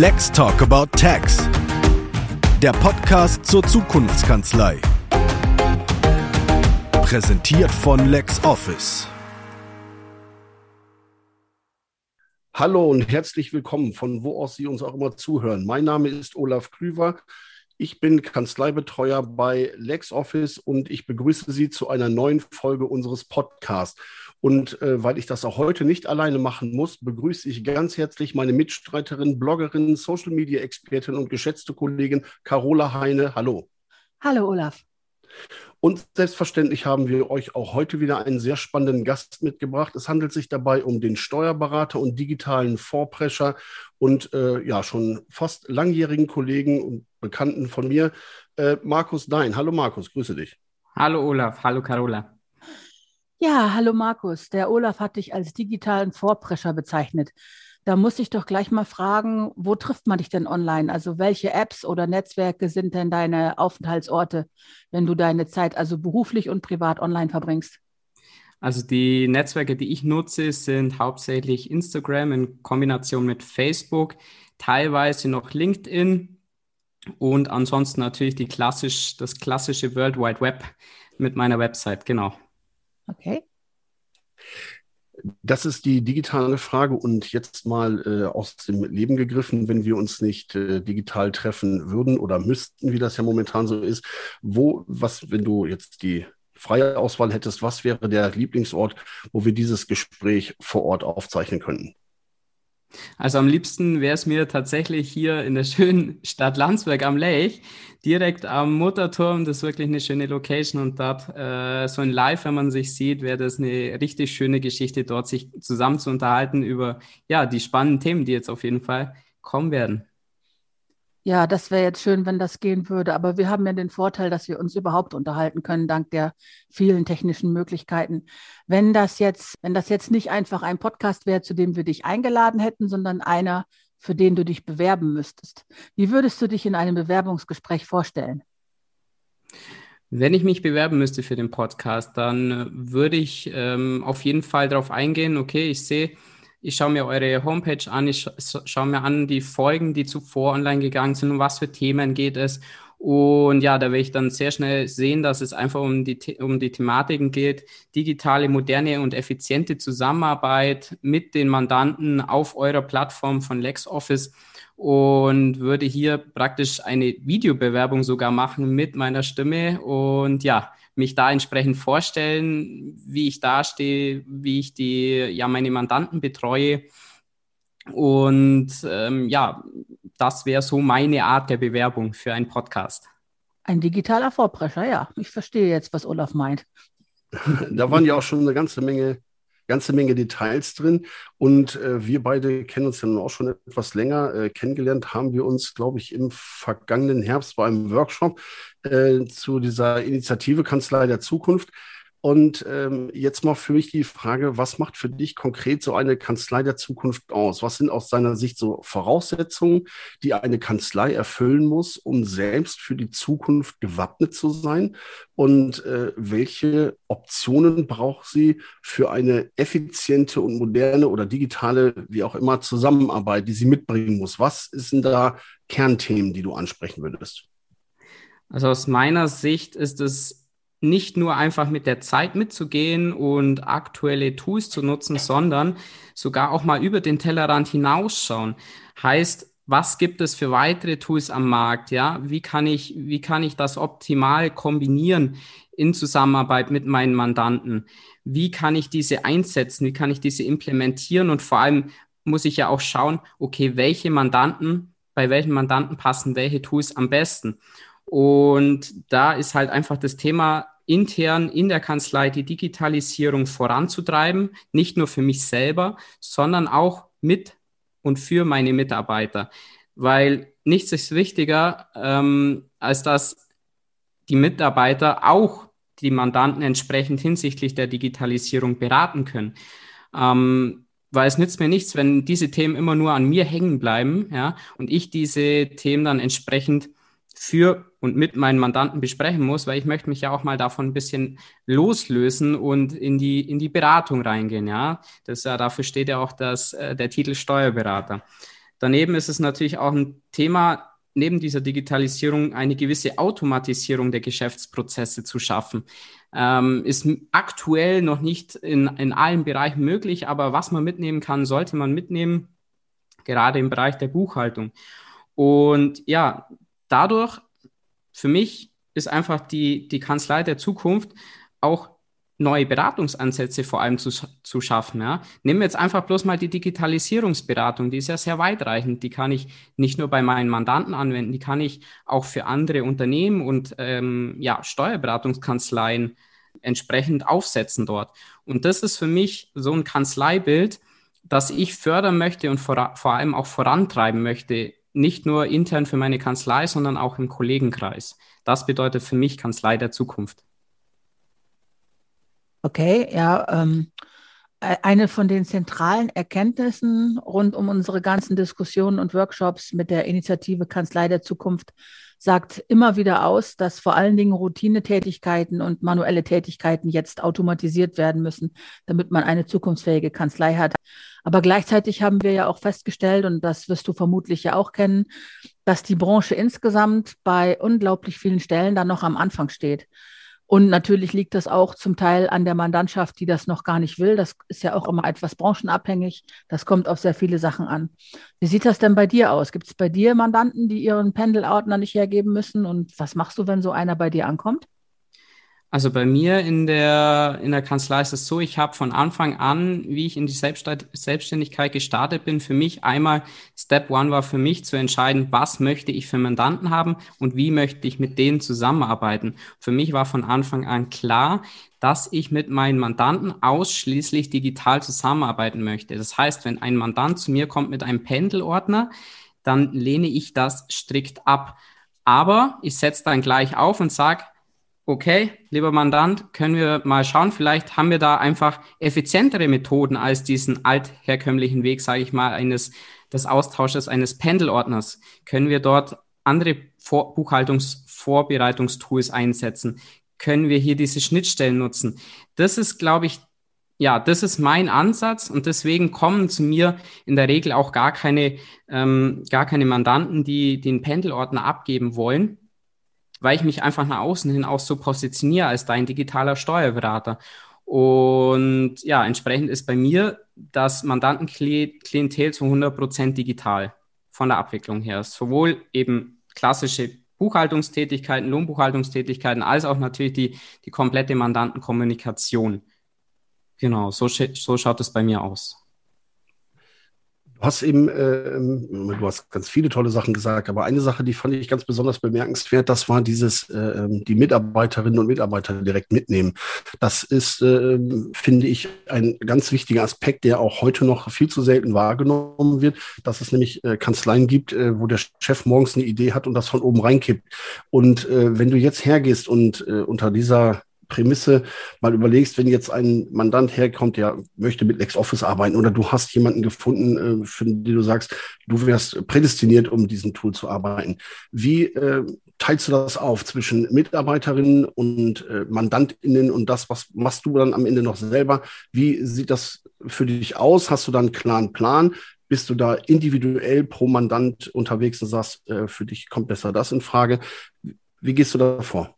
Let's Talk About Tax, der Podcast zur Zukunftskanzlei. Präsentiert von LexOffice. Hallo und herzlich willkommen, von wo aus Sie uns auch immer zuhören. Mein Name ist Olaf Krüver. Ich bin Kanzleibetreuer bei LexOffice und ich begrüße Sie zu einer neuen Folge unseres Podcasts. Und weil ich das auch heute nicht alleine machen muss, begrüße ich ganz herzlich meine Mitstreiterin, Bloggerin, Social-Media-Expertin und geschätzte Kollegin Carola Heine. Hallo. Hallo, Olaf. Und selbstverständlich haben wir euch auch heute wieder einen sehr spannenden Gast mitgebracht. Es handelt sich dabei um den Steuerberater und digitalen Vorprescher und schon fast langjährigen Kollegen und Bekannten von mir, Marcus Dein. Hallo Marcus, grüße dich. Hallo Olaf, hallo Carola. Ja, hallo Marcus. Der Olaf hat dich als digitalen Vorprescher bezeichnet. Da muss ich doch gleich mal fragen, wo trifft man dich denn online? Also welche Apps oder Netzwerke sind denn deine Aufenthaltsorte, wenn du deine Zeit also beruflich und privat online verbringst? Also die Netzwerke, die ich nutze, sind hauptsächlich Instagram in Kombination mit Facebook, teilweise noch LinkedIn und ansonsten natürlich das klassische World Wide Web mit meiner Website, genau. Okay. Das ist die digitale Frage und jetzt mal aus dem Leben gegriffen, wenn wir uns nicht digital treffen würden oder müssten, wie das ja momentan so ist. Wenn du jetzt die freie Auswahl hättest, was wäre der Lieblingsort, wo wir dieses Gespräch vor Ort aufzeichnen könnten? Also am liebsten wäre es mir tatsächlich hier in der schönen Stadt Landsberg am Lech, direkt am Mutterturm. Das ist wirklich eine schöne Location und dort so in Live, wenn man sich sieht, wäre das eine richtig schöne Geschichte, dort sich zusammen zu unterhalten über die spannenden Themen, die jetzt auf jeden Fall kommen werden. Ja, das wäre jetzt schön, wenn das gehen würde, aber wir haben ja den Vorteil, dass wir uns überhaupt unterhalten können, dank der vielen technischen Möglichkeiten. Wenn das jetzt nicht einfach ein Podcast wäre, zu dem wir dich eingeladen hätten, sondern einer, für den du dich bewerben müsstest. Wie würdest du dich in einem Bewerbungsgespräch vorstellen? Wenn ich mich bewerben müsste für den Podcast, dann würde ich auf jeden Fall darauf eingehen, okay, ich schaue mir eure Homepage an, ich schaue mir an die Folgen, die zuvor online gegangen sind, um was für Themen geht es. Und ja, da werde ich dann sehr schnell sehen, dass es einfach um die Thematiken geht, digitale, moderne und effiziente Zusammenarbeit mit den Mandanten auf eurer Plattform von LexOffice und würde hier praktisch eine Videobewerbung sogar machen mit meiner Stimme und mich da entsprechend vorstellen, wie ich dastehe, wie ich meine Mandanten betreue. Und das wäre so meine Art der Bewerbung für einen Podcast. Ein digitaler Vorprescher, ja. Ich verstehe jetzt, was Olaf meint. Da waren ja auch schon eine ganze Menge Details drin. Und wir beide kennen uns ja nun auch schon etwas länger. Kennengelernt haben wir uns, glaube ich, im vergangenen Herbst bei einem Workshop zu dieser Initiative Kanzlei der Zukunft. Und jetzt mal für mich die Frage, was macht für dich konkret so eine Kanzlei der Zukunft aus? Was sind aus deiner Sicht so Voraussetzungen, die eine Kanzlei erfüllen muss, um selbst für die Zukunft gewappnet zu sein? Und welche Optionen braucht sie für eine effiziente und moderne oder digitale, wie auch immer, Zusammenarbeit, die sie mitbringen muss? Was sind da Kernthemen, die du ansprechen würdest? Also aus meiner Sicht ist es nicht nur einfach mit der Zeit mitzugehen und aktuelle Tools zu nutzen, sondern sogar auch mal über den Tellerrand hinausschauen. Heißt, was gibt es für weitere Tools am Markt? Ja, wie kann ich das optimal kombinieren in Zusammenarbeit mit meinen Mandanten? Wie kann ich diese einsetzen? Wie kann ich diese implementieren? Und vor allem muss ich ja auch schauen, okay, bei welchen Mandanten passen welche Tools am besten? Und da ist halt einfach das Thema, intern in der Kanzlei die Digitalisierung voranzutreiben, nicht nur für mich selber, sondern auch mit und für meine Mitarbeiter. Weil nichts ist wichtiger, als dass die Mitarbeiter auch die Mandanten entsprechend hinsichtlich der Digitalisierung beraten können. Weil es nützt mir nichts, wenn diese Themen immer nur an mir hängen bleiben, ja, und ich diese Themen dann entsprechend für und mit meinen Mandanten besprechen muss, weil ich möchte mich ja auch mal davon ein bisschen loslösen und in die Beratung reingehen. Ja, dafür steht ja auch der Titel Steuerberater. Daneben ist es natürlich auch ein Thema, neben dieser Digitalisierung eine gewisse Automatisierung der Geschäftsprozesse zu schaffen. Ist aktuell noch nicht in allen Bereichen möglich, aber was man mitnehmen kann, sollte man mitnehmen, gerade im Bereich der Buchhaltung. Und ja, dadurch, für mich, ist einfach die Kanzlei der Zukunft auch neue Beratungsansätze vor allem zu schaffen. Ja. Nehmen wir jetzt einfach bloß mal die Digitalisierungsberatung, die ist ja sehr weitreichend, die kann ich nicht nur bei meinen Mandanten anwenden, die kann ich auch für andere Unternehmen und Steuerberatungskanzleien entsprechend aufsetzen dort. Und das ist für mich so ein Kanzleibild, das ich fördern möchte und vor allem auch vorantreiben möchte, nicht nur intern für meine Kanzlei, sondern auch im Kollegenkreis. Das bedeutet für mich Kanzlei der Zukunft. Okay, ja, eine von den zentralen Erkenntnissen rund um unsere ganzen Diskussionen und Workshops mit der Initiative Kanzlei der Zukunft sagt immer wieder aus, dass vor allen Dingen Routinetätigkeiten und manuelle Tätigkeiten jetzt automatisiert werden müssen, damit man eine zukunftsfähige Kanzlei hat. Aber gleichzeitig haben wir ja auch festgestellt, und das wirst du vermutlich ja auch kennen, dass die Branche insgesamt bei unglaublich vielen Stellen da noch am Anfang steht. Und natürlich liegt das auch zum Teil an der Mandantschaft, die das noch gar nicht will. Das ist ja auch immer etwas branchenabhängig. Das kommt auf sehr viele Sachen an. Wie sieht das denn bei dir aus? Gibt es bei dir Mandanten, die ihren Pendelordner nicht hergeben müssen? Und was machst du, wenn so einer bei dir ankommt? Also bei mir in der Kanzlei ist es so, ich habe von Anfang an, wie ich in die Selbstständigkeit gestartet bin, für mich einmal Step One war für mich zu entscheiden, was möchte ich für Mandanten haben und wie möchte ich mit denen zusammenarbeiten. Für mich war von Anfang an klar, dass ich mit meinen Mandanten ausschließlich digital zusammenarbeiten möchte. Das heißt, wenn ein Mandant zu mir kommt mit einem Pendelordner, dann lehne ich das strikt ab. Aber ich setze dann gleich auf und sage, okay, lieber Mandant, können wir mal schauen, vielleicht haben wir da einfach effizientere Methoden als diesen altherkömmlichen Weg, sage ich mal, des Austausches eines Pendelordners. Können wir dort andere Buchhaltungsvorbereitungstools einsetzen? Können wir hier diese Schnittstellen nutzen? Das ist, glaube ich, ja, das ist mein Ansatz und deswegen kommen zu mir in der Regel auch gar keine Mandanten, die den Pendelordner abgeben wollen, weil ich mich einfach nach außen hin auch so positioniere als dein digitaler Steuerberater. Und ja, entsprechend ist bei mir das Mandantenklientel zu 100% digital von der Abwicklung her. Sowohl eben klassische Buchhaltungstätigkeiten, Lohnbuchhaltungstätigkeiten, als auch natürlich die komplette Mandantenkommunikation. Genau, so schaut es bei mir aus. Du hast ganz viele tolle Sachen gesagt, aber eine Sache, die fand ich ganz besonders bemerkenswert, das war die Mitarbeiterinnen und Mitarbeiter direkt mitnehmen. Das ist, finde ich, ein ganz wichtiger Aspekt, der auch heute noch viel zu selten wahrgenommen wird, dass es nämlich Kanzleien gibt, wo der Chef morgens eine Idee hat und das von oben reinkippt. Und wenn du jetzt hergehst und unter dieser Prämisse mal überlegst, wenn jetzt ein Mandant herkommt, der möchte mit LexOffice arbeiten oder du hast jemanden gefunden, für den du sagst, du wärst prädestiniert, um diesen Tool zu arbeiten. Wie teilst du das auf zwischen Mitarbeiterinnen und MandantInnen und das, was machst du dann am Ende noch selber? Wie sieht das für dich aus? Hast du da einen klaren Plan? Bist du da individuell pro Mandant unterwegs und sagst, für dich kommt besser das in Frage? Wie gehst du da vor?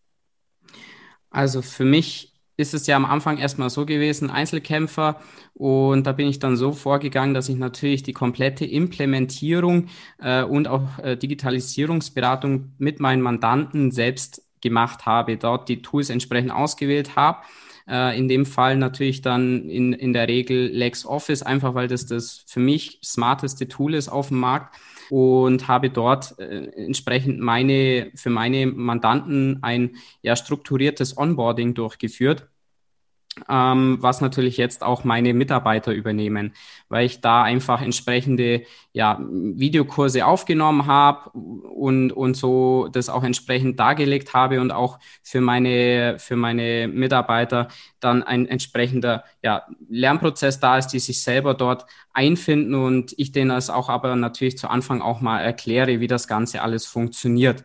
Also für mich ist es ja am Anfang erstmal so gewesen, Einzelkämpfer, und da bin ich dann so vorgegangen, dass ich natürlich die komplette Implementierung und auch Digitalisierungsberatung mit meinen Mandanten selbst gemacht habe, dort die Tools entsprechend ausgewählt habe. In dem Fall natürlich dann in der Regel LexOffice, einfach weil das für mich smarteste Tool ist auf dem Markt, und habe dort entsprechend für meine Mandanten ein ja strukturiertes Onboarding durchgeführt, was natürlich jetzt auch meine Mitarbeiter übernehmen, weil ich da einfach entsprechende Videokurse aufgenommen habe und so das auch entsprechend dargelegt habe und auch für meine Mitarbeiter dann ein entsprechender Lernprozess da ist, die sich selber dort einfinden und ich denen das auch aber natürlich zu Anfang auch mal erkläre, wie das Ganze alles funktioniert.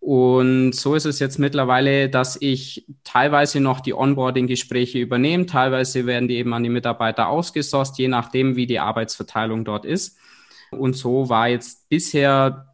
Und so ist es jetzt mittlerweile, dass ich teilweise noch die Onboarding-Gespräche übernehme, teilweise werden die eben an die Mitarbeiter ausgesourced, je nachdem, wie die Arbeitsverteilung dort ist. Und so war jetzt bisher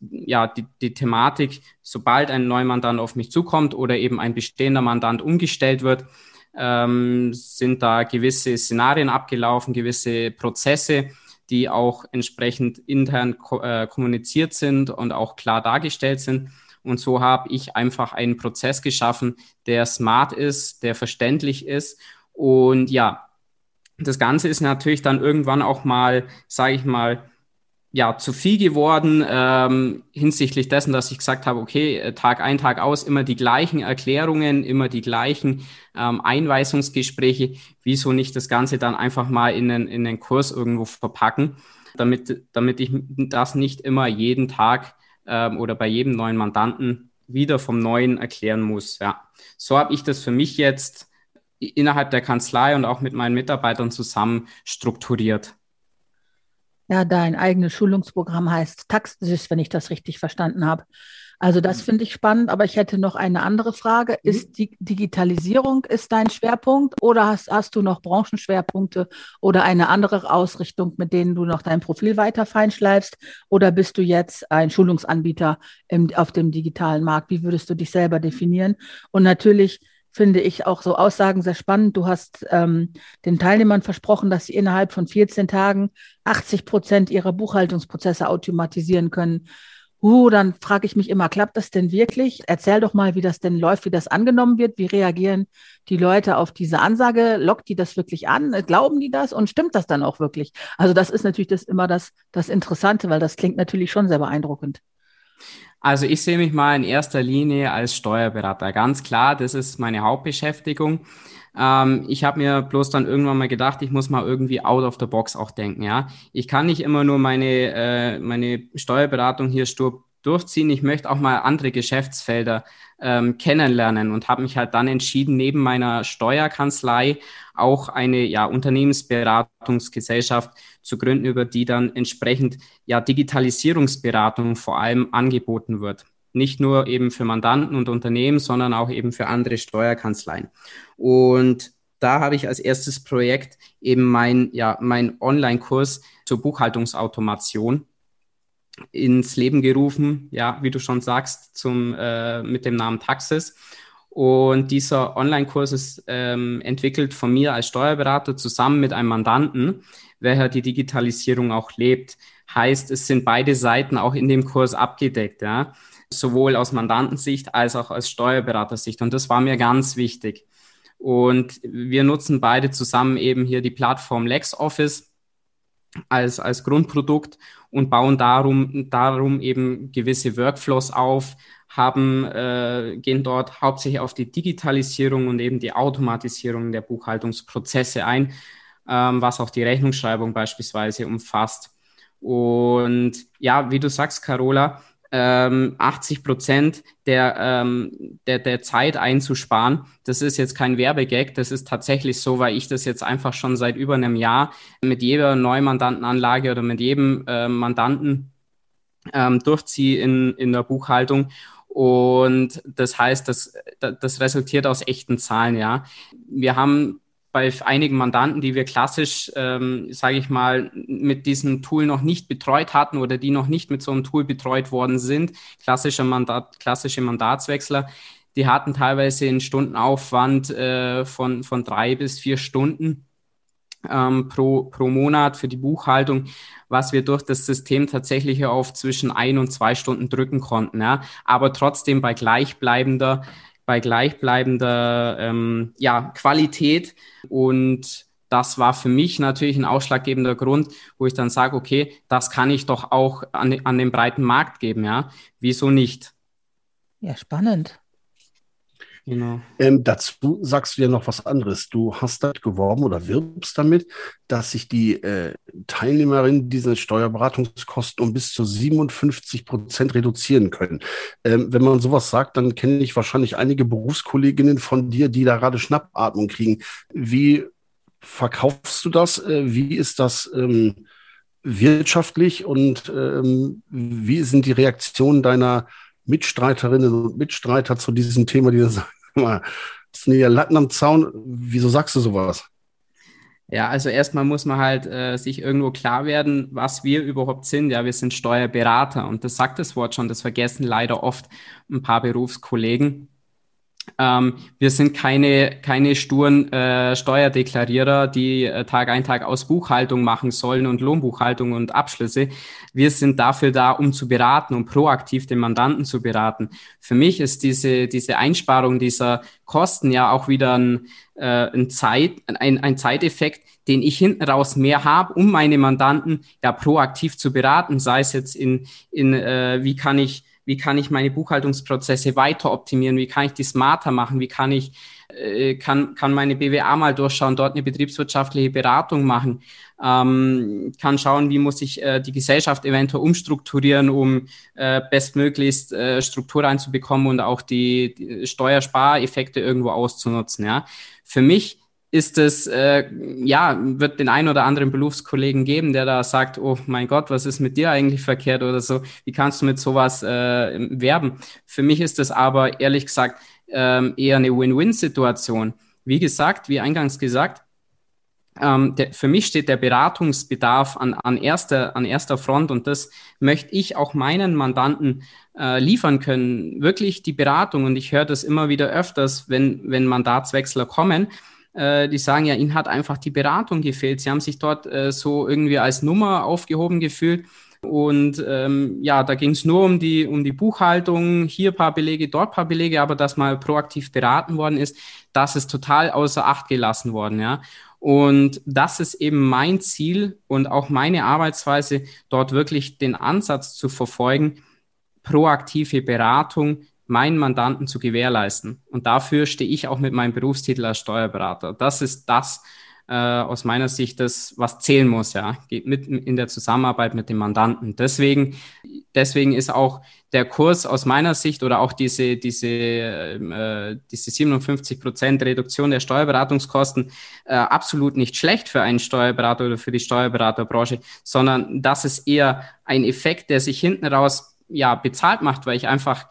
die Thematik, sobald ein neuer Mandant auf mich zukommt oder eben ein bestehender Mandant umgestellt wird, sind da gewisse Szenarien abgelaufen, gewisse Prozesse, die auch entsprechend intern kommuniziert sind und auch klar dargestellt sind. Und so habe ich einfach einen Prozess geschaffen, der smart ist, der verständlich ist. Und ja, das Ganze ist natürlich dann irgendwann auch mal, sage ich mal, zu viel geworden hinsichtlich dessen, dass ich gesagt habe, okay, Tag ein, Tag aus, immer die gleichen Erklärungen, immer die gleichen Einweisungsgespräche. Wieso nicht das Ganze dann einfach mal in den Kurs irgendwo verpacken, damit ich das nicht immer jeden Tag oder bei jedem neuen Mandanten wieder vom Neuen erklären muss. Ja. So habe ich das für mich jetzt innerhalb der Kanzlei und auch mit meinen Mitarbeitern zusammen strukturiert. Ja, dein eigenes Schulungsprogramm heißt TAXSYS, wenn ich das richtig verstanden habe. Also das finde ich spannend, aber ich hätte noch eine andere Frage. Ist die Digitalisierung ist dein Schwerpunkt oder hast du noch Branchenschwerpunkte oder eine andere Ausrichtung, mit denen du noch dein Profil weiter feinschleifst? Oder bist du jetzt ein Schulungsanbieter auf dem digitalen Markt? Wie würdest du dich selber definieren? Und natürlich finde ich auch so Aussagen sehr spannend. Du hast den Teilnehmern versprochen, dass sie innerhalb von 14 Tagen 80% ihrer Buchhaltungsprozesse automatisieren können. Dann frage ich mich immer, klappt das denn wirklich? Erzähl doch mal, wie das denn läuft, wie das angenommen wird. Wie reagieren die Leute auf diese Ansage? Lockt die das wirklich an? Glauben die das? Und stimmt das dann auch wirklich? Also das ist natürlich das Interessante, weil das klingt natürlich schon sehr beeindruckend. Also ich sehe mich mal in erster Linie als Steuerberater. Ganz klar, das ist meine Hauptbeschäftigung. Ich habe mir bloß dann irgendwann mal gedacht, ich muss mal irgendwie out of the box auch denken. Ja, ich kann nicht immer nur meine Steuerberatung hier stur durchziehen. Ich möchte auch mal andere Geschäftsfelder kennenlernen und habe mich halt dann entschieden, neben meiner Steuerkanzlei auch eine Unternehmensberatungsgesellschaft zu gründen, über die dann entsprechend Digitalisierungsberatung vor allem angeboten wird. Nicht nur eben für Mandanten und Unternehmen, sondern auch eben für andere Steuerkanzleien. Und da habe ich als erstes Projekt eben mein Online-Kurs zur Buchhaltungsautomation ins Leben gerufen, wie du schon sagst, mit dem Namen TAXSYS. Und dieser Online-Kurs ist entwickelt von mir als Steuerberater zusammen mit einem Mandanten, welcher die Digitalisierung auch lebt. Heißt, es sind beide Seiten auch in dem Kurs abgedeckt, sowohl aus Mandantensicht als auch aus Steuerberatersicht. Und das war mir ganz wichtig. Und wir nutzen beide zusammen eben hier die Plattform LexOffice als Grundprodukt und bauen darum eben gewisse Workflows auf, gehen dort hauptsächlich auf die Digitalisierung und eben die Automatisierung der Buchhaltungsprozesse ein, was auch die Rechnungsschreibung beispielsweise umfasst. Und wie du sagst, Carola, 80% der Zeit einzusparen. Das ist jetzt kein Werbegag, das ist tatsächlich so, weil ich das jetzt einfach schon seit über einem Jahr mit jeder Neumandantenanlage oder mit jedem Mandanten durchziehe in der Buchhaltung. Und das heißt, das resultiert aus echten Zahlen. Ja, wir haben bei einigen Mandanten, die wir klassisch, mit diesem Tool noch nicht betreut hatten oder die noch nicht mit so einem Tool betreut worden sind, klassische Mandatswechsler, die hatten teilweise einen Stundenaufwand von 3 bis 4 Stunden pro Monat für die Buchhaltung, was wir durch das System tatsächlich auf zwischen 1 und 2 Stunden drücken konnten. Ja? Aber trotzdem bei gleichbleibender Qualität. Und das war für mich natürlich ein ausschlaggebender Grund, wo ich dann sage, okay, das kann ich doch auch an den breiten Markt geben. Ja, wieso nicht? Ja, spannend. Genau. Dazu sagst du ja noch was anderes. Du hast damit geworben oder wirbst damit, dass sich die Teilnehmerinnen diese Steuerberatungskosten um bis zu 57% reduzieren können. Wenn man sowas sagt, dann kenne ich wahrscheinlich einige Berufskolleginnen von dir, die da gerade Schnappatmung kriegen. Wie verkaufst du das? Wie ist das wirtschaftlich? Und wie sind die Reaktionen deiner Mitstreiterinnen und Mitstreiter zu diesem Thema, die sagen, das sind ja Latten am Zaun, wieso sagst du sowas? Ja, also erstmal muss man halt sich irgendwo klar werden, was wir überhaupt sind. Ja, wir sind Steuerberater und das sagt das Wort schon, das vergessen leider oft ein paar Berufskollegen. Wir sind keine sturen Steuerdeklarierer, die Tag ein, Tag aus Buchhaltung machen sollen und Lohnbuchhaltung und Abschlüsse. Wir sind dafür da, um zu beraten, um proaktiv den Mandanten zu beraten. Für mich ist diese Einsparung dieser Kosten ja auch wieder ein Zeiteffekt, den ich hinten raus mehr habe, um meine Mandanten ja proaktiv zu beraten, sei es jetzt in wie kann ich meine Buchhaltungsprozesse weiter optimieren? Wie kann ich die smarter machen? Wie kann ich kann meine BWA mal durchschauen, dort eine betriebswirtschaftliche Beratung machen? Kann schauen, wie muss ich die Gesellschaft eventuell umstrukturieren, um bestmöglichst Struktur reinzubekommen und auch die Steuerspareffekte irgendwo auszunutzen. Ja, für mich ist es, wird den einen oder anderen Berufskollegen geben, der da sagt, oh mein Gott, was ist mit dir eigentlich verkehrt oder so, wie kannst du mit sowas werben? Für mich ist das aber ehrlich gesagt eher eine Win-Win-Situation. Wie gesagt, wie eingangs gesagt, für mich steht der Beratungsbedarf an erster Front und das möchte ich auch meinen Mandanten liefern können, wirklich die Beratung. Und ich höre das immer wieder öfters, wenn Mandatswechsler kommen, die sagen ja, ihnen hat einfach die Beratung gefehlt. Sie haben sich dort so irgendwie als Nummer aufgehoben gefühlt und da ging es nur um die Buchhaltung, hier ein paar Belege, dort ein paar Belege, aber dass mal proaktiv beraten worden ist, das ist total außer Acht gelassen worden, ja. Und das ist eben mein Ziel und auch meine Arbeitsweise, dort wirklich den Ansatz zu verfolgen, proaktive Beratung meinen Mandanten zu gewährleisten. Und dafür stehe ich auch mit meinem Berufstitel als Steuerberater. Das ist das, aus meiner Sicht, das, was zählen muss, ja, geht mit in der Zusammenarbeit mit dem Mandanten. Deswegen ist auch der Kurs aus meiner Sicht oder auch diese 57% Reduktion der Steuerberatungskosten absolut nicht schlecht für einen Steuerberater oder für die Steuerberaterbranche, sondern das ist eher ein Effekt, der sich hinten raus ja bezahlt macht, weil ich einfach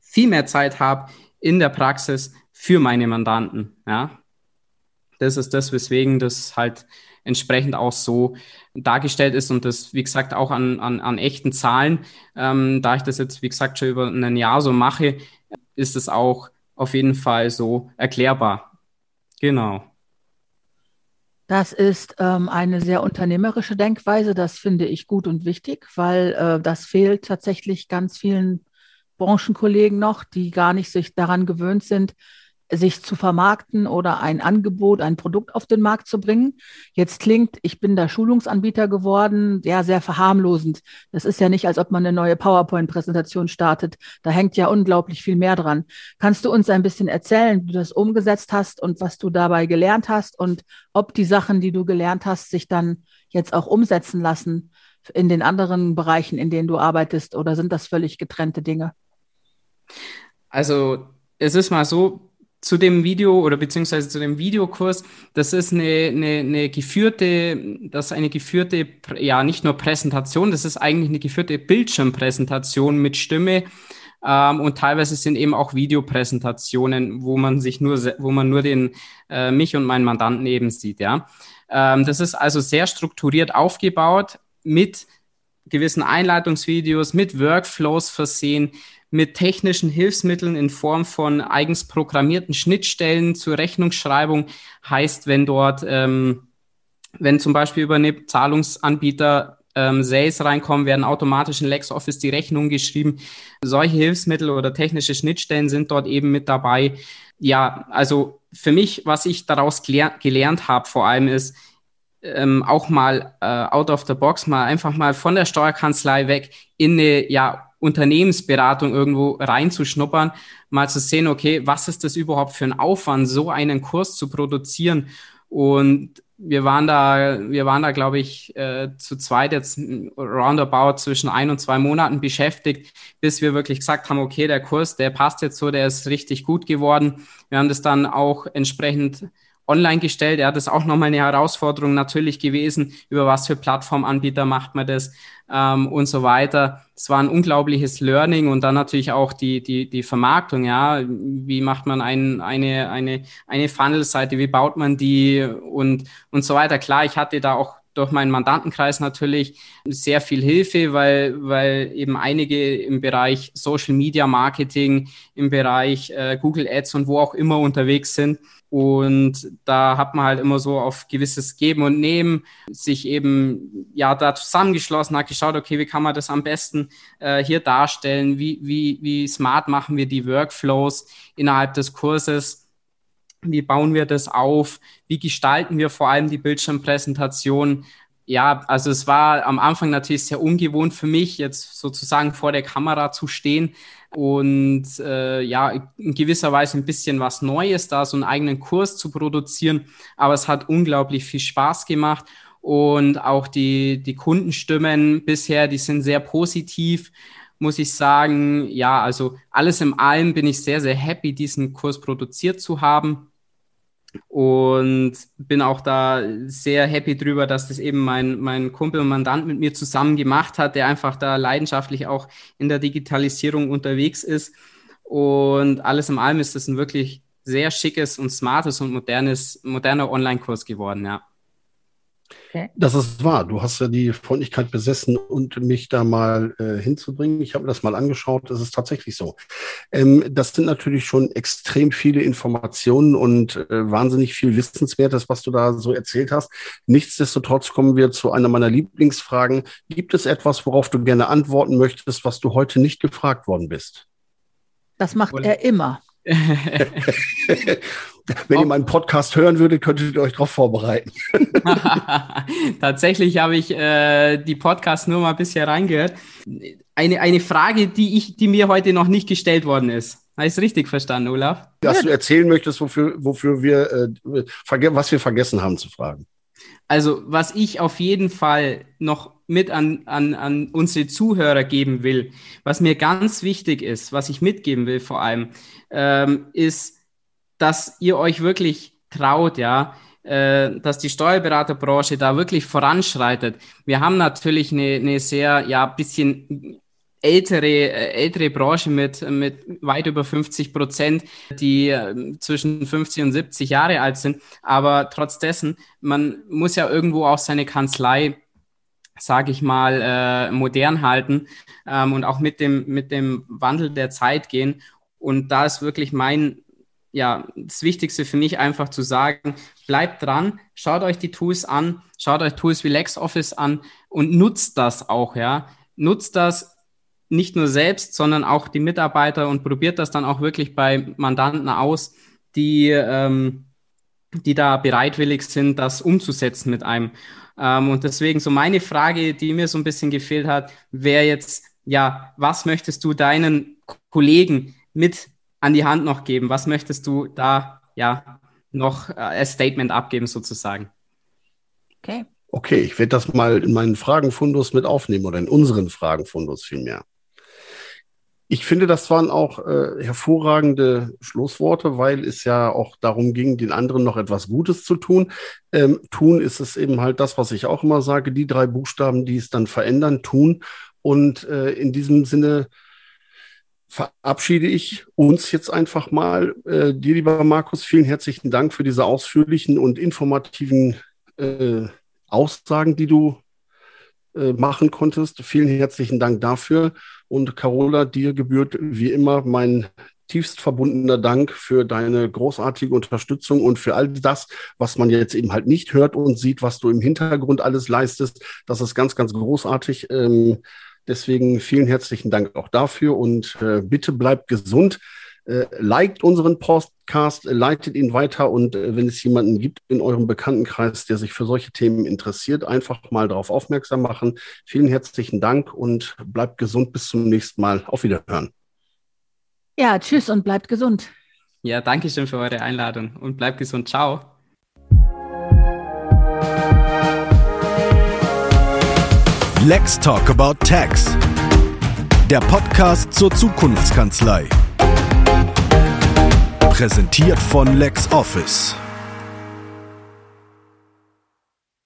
viel mehr Zeit habe in der Praxis für meine Mandanten. Ja, das ist das, weswegen das halt entsprechend auch so dargestellt ist und das, wie gesagt, auch an echten Zahlen. Da ich das jetzt, wie gesagt, schon über ein Jahr so mache, ist es auch auf jeden Fall so erklärbar. Genau. Das ist eine sehr unternehmerische Denkweise. Das finde ich gut und wichtig, weil das fehlt tatsächlich ganz vielen Branchenkollegen noch, die gar nicht sich daran gewöhnt sind, sich zu vermarkten oder ein Angebot, ein Produkt auf den Markt zu bringen. Jetzt klingt, ich bin da Schulungsanbieter geworden, ja, sehr verharmlosend. Das ist ja nicht, als ob man eine neue PowerPoint-Präsentation startet. Da hängt ja unglaublich viel mehr dran. Kannst du uns ein bisschen erzählen, wie du das umgesetzt hast und was du dabei gelernt hast und ob die Sachen, die du gelernt hast, sich dann jetzt auch umsetzen lassen in den anderen Bereichen, in denen du arbeitest, oder sind das völlig getrennte Dinge? Also es ist mal so, zu dem Video oder beziehungsweise zu dem Videokurs, das ist eine geführte, ja nicht nur Präsentation, das ist eigentlich eine geführte Bildschirmpräsentation mit Stimme und teilweise sind eben auch Videopräsentationen, wo man nur den mich und meinen Mandanten eben sieht, ja. Das ist also sehr strukturiert aufgebaut mit gewissen Einleitungsvideos, mit Workflows versehen, mit technischen Hilfsmitteln in Form von eigens programmierten Schnittstellen zur Rechnungsschreibung. Heißt, wenn dort, wenn zum Beispiel über einen Zahlungsanbieter Sales reinkommen, werden automatisch in LexOffice die Rechnungen geschrieben. Solche Hilfsmittel oder technische Schnittstellen sind dort eben mit dabei. Ja, also für mich, was ich daraus gelernt habe, vor allem ist, auch mal out of the box, einfach mal von der Steuerkanzlei weg in eine, ja, Unternehmensberatung irgendwo reinzuschnuppern, mal zu sehen, okay, was ist das überhaupt für ein Aufwand, so einen Kurs zu produzieren? Und wir waren da, glaube ich, zu zweit jetzt roundabout zwischen 1 und 2 Monaten beschäftigt, bis wir wirklich gesagt haben, okay, der Kurs, der passt jetzt so, der ist richtig gut geworden. Wir haben das dann auch entsprechend online gestellt. Ja, das ist auch nochmal eine Herausforderung natürlich gewesen, über was für Plattformanbieter macht man das und so weiter. Es war ein unglaubliches Learning und dann natürlich auch die Vermarktung. Ja, wie macht man eine Funnel-Seite, wie baut man die und so weiter. Klar, ich hatte da auch durch meinen Mandantenkreis natürlich sehr viel Hilfe, weil eben einige im Bereich Social Media Marketing, im Bereich Google Ads und wo auch immer unterwegs sind. Und da hat man halt immer so auf gewisses Geben und Nehmen sich eben ja da zusammengeschlossen, hat geschaut, okay, wie kann man das am besten hier darstellen? Wie smart machen wir die Workflows innerhalb des Kurses? Wie bauen wir das auf? Wie gestalten wir vor allem die Bildschirmpräsentation? Ja, also es war am Anfang natürlich sehr ungewohnt für mich, jetzt sozusagen vor der Kamera zu stehen und in gewisser Weise ein bisschen was Neues, da so einen eigenen Kurs zu produzieren. Aber es hat unglaublich viel Spaß gemacht und auch die Kundenstimmen bisher, die sind sehr positiv, muss ich sagen. Ja, also alles in allem bin ich sehr, sehr happy, diesen Kurs produziert zu haben. Und bin auch da sehr happy drüber, dass das eben mein Kumpel und Mandant mit mir zusammen gemacht hat, der einfach da leidenschaftlich auch in der Digitalisierung unterwegs ist. Und alles in allem ist das ein wirklich sehr schickes und smartes und moderner Online-Kurs geworden, ja. Okay. Das ist wahr. Du hast ja die Freundlichkeit besessen und mich da mal hinzubringen. Ich habe mir das mal angeschaut. Das ist tatsächlich so. Das sind natürlich schon extrem viele Informationen und wahnsinnig viel Wissenswertes, was du da so erzählt hast. Nichtsdestotrotz kommen wir zu einer meiner Lieblingsfragen. Gibt es etwas, worauf du gerne antworten möchtest, was du heute nicht gefragt worden bist? Das macht er immer. Wenn ihr meinen Podcast hören würdet, könntet ihr euch darauf vorbereiten. Tatsächlich habe ich die Podcasts nur mal bisher reingehört. Eine Frage, die mir heute noch nicht gestellt worden ist. Habe ich es richtig verstanden, Olaf? Dass du erzählen möchtest, wofür wir was wir vergessen haben zu fragen. Also, was ich auf jeden Fall noch mit an unsere Zuhörer geben will, was mir ganz wichtig ist, was ich mitgeben will vor allem, ist, dass ihr euch wirklich traut, ja, dass die Steuerberaterbranche da wirklich voranschreitet. Wir haben natürlich eine sehr, bisschen ältere Branche mit weit über 50%, die zwischen 50 und 70 Jahre alt sind. Aber trotz dessen, man muss ja irgendwo auch seine Kanzlei, sage ich mal, modern halten und auch mit dem Wandel der Zeit gehen. Und da ist wirklich das Wichtigste für mich einfach zu sagen, bleibt dran, schaut euch die Tools an, schaut euch Tools wie LexOffice an und nutzt das auch, ja. Nutzt das nicht nur selbst, sondern auch die Mitarbeiter und probiert das dann auch wirklich bei Mandanten aus, die da bereitwillig sind, das umzusetzen mit einem. Und deswegen so meine Frage, die mir so ein bisschen gefehlt hat, wäre jetzt, was möchtest du deinen Kollegen mit an die Hand noch geben? Was möchtest du da noch als Statement abgeben sozusagen? Okay, ich werde das mal in meinen Fragenfundus mit aufnehmen oder in unseren Fragenfundus vielmehr. Ich finde, das waren auch hervorragende Schlussworte, weil es ja auch darum ging, den anderen noch etwas Gutes zu tun. Tun ist es eben halt das, was ich auch immer sage, die drei Buchstaben, die es dann verändern, tun. Und in diesem Sinne verabschiede ich uns jetzt einfach mal. Dir, lieber Marcus, vielen herzlichen Dank für diese ausführlichen und informativen Aussagen, die du machen konntest. Vielen herzlichen Dank dafür. Und Carola, dir gebührt wie immer mein tiefst verbundener Dank für deine großartige Unterstützung und für all das, was man jetzt eben halt nicht hört und sieht, was du im Hintergrund alles leistest. Das ist ganz, ganz großartig. Deswegen vielen herzlichen Dank auch dafür und bitte bleibt gesund. Liked unseren Podcast, leitet ihn weiter und wenn es jemanden gibt in eurem Bekanntenkreis, der sich für solche Themen interessiert, einfach mal darauf aufmerksam machen. Vielen herzlichen Dank und bleibt gesund. Bis zum nächsten Mal. Auf Wiederhören. Ja, tschüss und bleibt gesund. Ja, danke schön für eure Einladung und bleibt gesund. Ciao. Let's Talk About Tax. Der Podcast zur Zukunftskanzlei. Präsentiert von LexOffice.